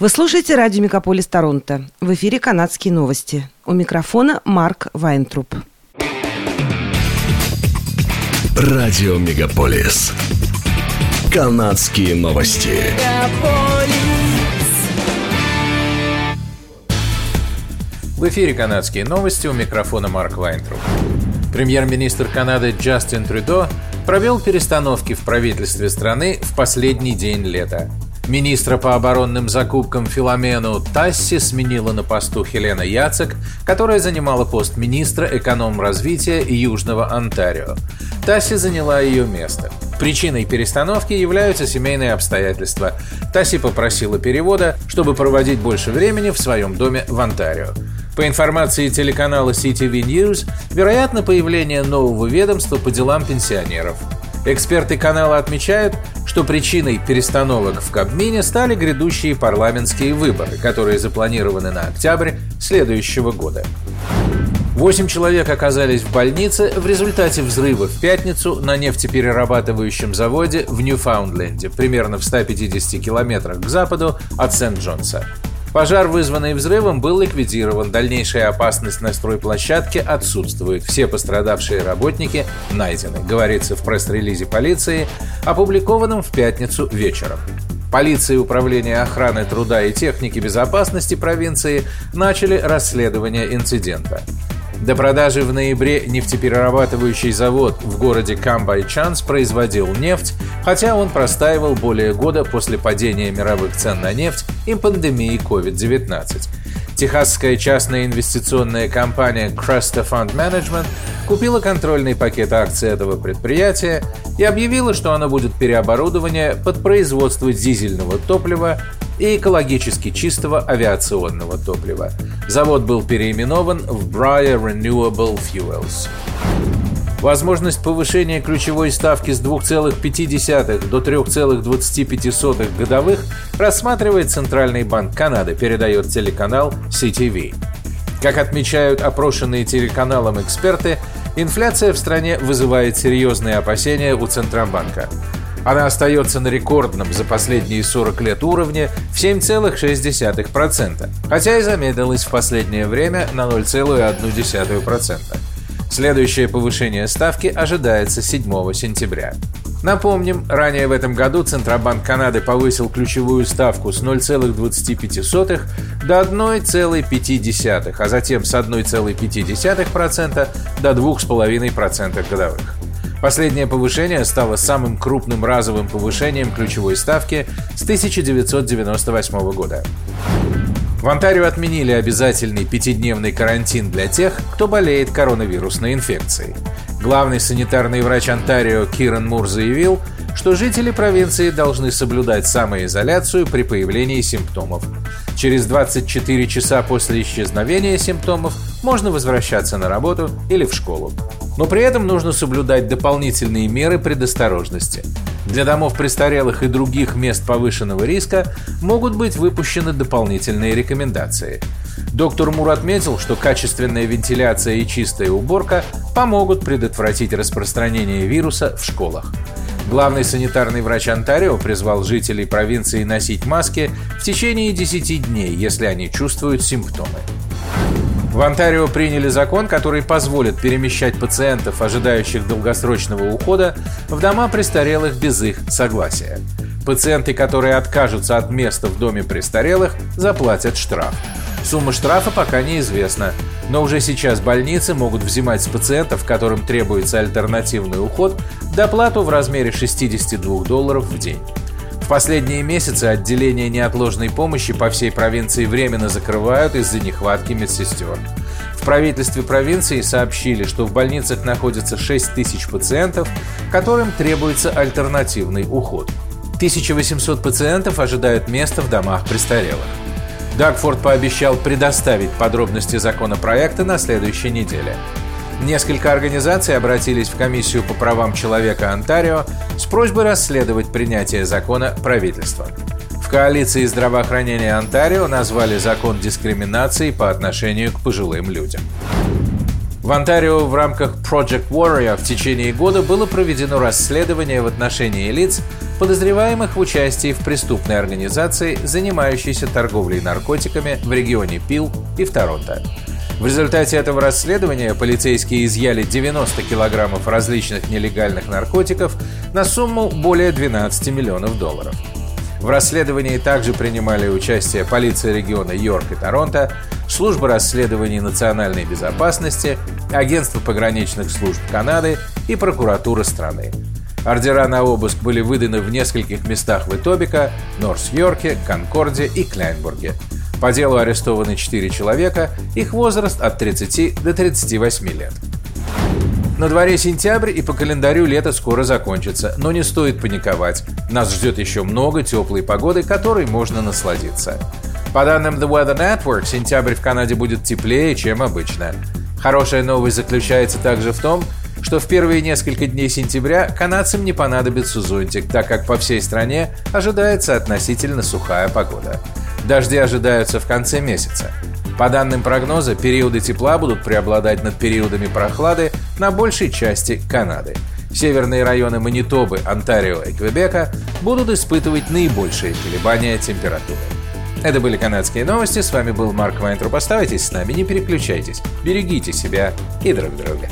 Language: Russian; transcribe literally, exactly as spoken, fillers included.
Вы слушаете радио «Мегаполис Торонто». В эфире канадские новости. У микрофона Марк Вайнтруб. Радио «Мегаполис». Канадские новости. В эфире канадские новости. У микрофона Марк Вайнтруб. Премьер-министр Канады Джастин Трюдо провел перестановки в правительстве страны в последний день лета. Министра по оборонным закупкам Филомену Тасси сменила на посту Хелена Яцек, которая занимала пост министра эконом-развития Южного Онтарио. Тасси заняла ее место. Причиной перестановки являются семейные обстоятельства. Тасси попросила перевода, чтобы проводить больше времени в своем доме в Онтарио. По информации телеканала Си Ти Ви Ньюс, вероятно появление нового ведомства по делам пенсионеров. Эксперты канала отмечают, что причиной перестановок в Кабмине стали грядущие парламентские выборы, которые запланированы на октябрь следующего года. Восемь человек оказались в больнице в результате взрыва в пятницу на нефтеперерабатывающем заводе в Ньюфаундленде, примерно в ста пятидесяти километрах к западу от Сент-Джонса. Пожар, вызванный взрывом, был ликвидирован. Дальнейшая опасность на стройплощадке отсутствует. Все пострадавшие работники найдены, говорится в пресс-релизе полиции, опубликованном в пятницу вечером. Полиция и Управление охраны труда и техники безопасности провинции начали расследование инцидента. До продажи в ноябре нефтеперерабатывающий завод в городе Камбай-Чанс производил нефть, хотя он простаивал более года после падения мировых цен на нефть и пандемии ковид девятнадцать. Техасская частная инвестиционная компания Cresta Fund Management купила контрольный пакет акций этого предприятия и объявила, что оно будет переоборудовано под производство дизельного топлива и экологически чистого авиационного топлива. Завод был переименован в Briar Renewable Fuels. Возможность повышения ключевой ставки с двух целых пяти десятых до трех целых двадцати пяти сотых годовых рассматривает Центральный банк Канады, передает телеканал Си Ти Ви. Как отмечают опрошенные телеканалом эксперты, инфляция в стране вызывает серьезные опасения у Центробанка. Она остается на рекордном за последние сорок лет уровне в семь целых шесть десятых процента, хотя и замедлилась в последнее время на ноль целых одну десятую процента. Следующее повышение ставки ожидается седьмого сентября. Напомним, ранее в этом году Центробанк Канады повысил ключевую ставку с ноль целых двадцати пяти сотых до одной целой пяти десятых, а затем с одной целой пяти десятых процента до двух целых пяти десятых процента годовых. Последнее повышение стало самым крупным разовым повышением ключевой ставки с тысяча девятьсот девяносто восьмого года. В Онтарио отменили обязательный пятидневный карантин для тех, кто болеет коронавирусной инфекцией. Главный санитарный врач Онтарио Киран Мур заявил, что жители провинции должны соблюдать самоизоляцию при появлении симптомов. Через двадцать четыре часа после исчезновения симптомов можно возвращаться на работу или в школу. Но при этом нужно соблюдать дополнительные меры предосторожности. Для домов престарелых и других мест повышенного риска могут быть выпущены дополнительные рекомендации. Доктор Мур отметил, что качественная вентиляция и чистая уборка помогут предотвратить распространение вируса в школах. Главный санитарный врач Онтарио призвал жителей провинции носить маски в течение десяти дней, если они чувствуют симптомы. В Онтарио приняли закон, который позволит перемещать пациентов, ожидающих долгосрочного ухода, в дома престарелых без их согласия. Пациенты, которые откажутся от места в доме престарелых, заплатят штраф. Сумма штрафа пока неизвестна, но уже сейчас больницы могут взимать с пациентов, которым требуется альтернативный уход, доплату в размере шестидесяти двух долларов в день. В последние месяцы отделения неотложной помощи по всей провинции временно закрывают из-за нехватки медсестер. В правительстве провинции сообщили, что в больницах находится шесть тысяч пациентов, которым требуется альтернативный уход. тысяча восемьсот пациентов ожидают места в домах престарелых. Дагфорд пообещал предоставить подробности законопроекта на следующей неделе. Несколько организаций обратились в Комиссию по правам человека Онтарио с просьбой расследовать принятие закона правительства. В коалиции здравоохранения Онтарио назвали закон дискриминацией по отношению к пожилым людям. В Онтарио в рамках Project Warrior в течение года было проведено расследование в отношении лиц, подозреваемых в участии в преступной организации, занимающейся торговлей наркотиками в регионе Пил и в Торонто. В результате этого расследования полицейские изъяли девяносто килограммов различных нелегальных наркотиков на сумму более двенадцати миллионов долларов. В расследовании также принимали участие полиция региона Йорк и Торонто, служба расследований национальной безопасности, агентство пограничных служб Канады и прокуратура страны. Ордера на обыск были выданы в нескольких местах в Этобико, Норс-Йорке, Конкорде и Клайнбурге. По делу арестованы четыре человека, их возраст от тридцати до тридцати восьми лет. На дворе сентябрь, и по календарю лето скоро закончится, но не стоит паниковать. Нас ждет еще много теплой погоды, которой можно насладиться. По данным The Weather Network, сентябрь в Канаде будет теплее, чем обычно. Хорошая новость заключается также в том, что в первые несколько дней сентября канадцам не понадобится зонтик, так как по всей стране ожидается относительно сухая погода. Дожди ожидаются в конце месяца. По данным прогноза, периоды тепла будут преобладать над периодами прохлады на большей части Канады. Северные районы Манитобы, Онтарио и Квебека будут испытывать наибольшие колебания температуры. Это были канадские новости, с вами был Марк Вайнтруб. Оставайтесь с нами, не переключайтесь, берегите себя и друг друга.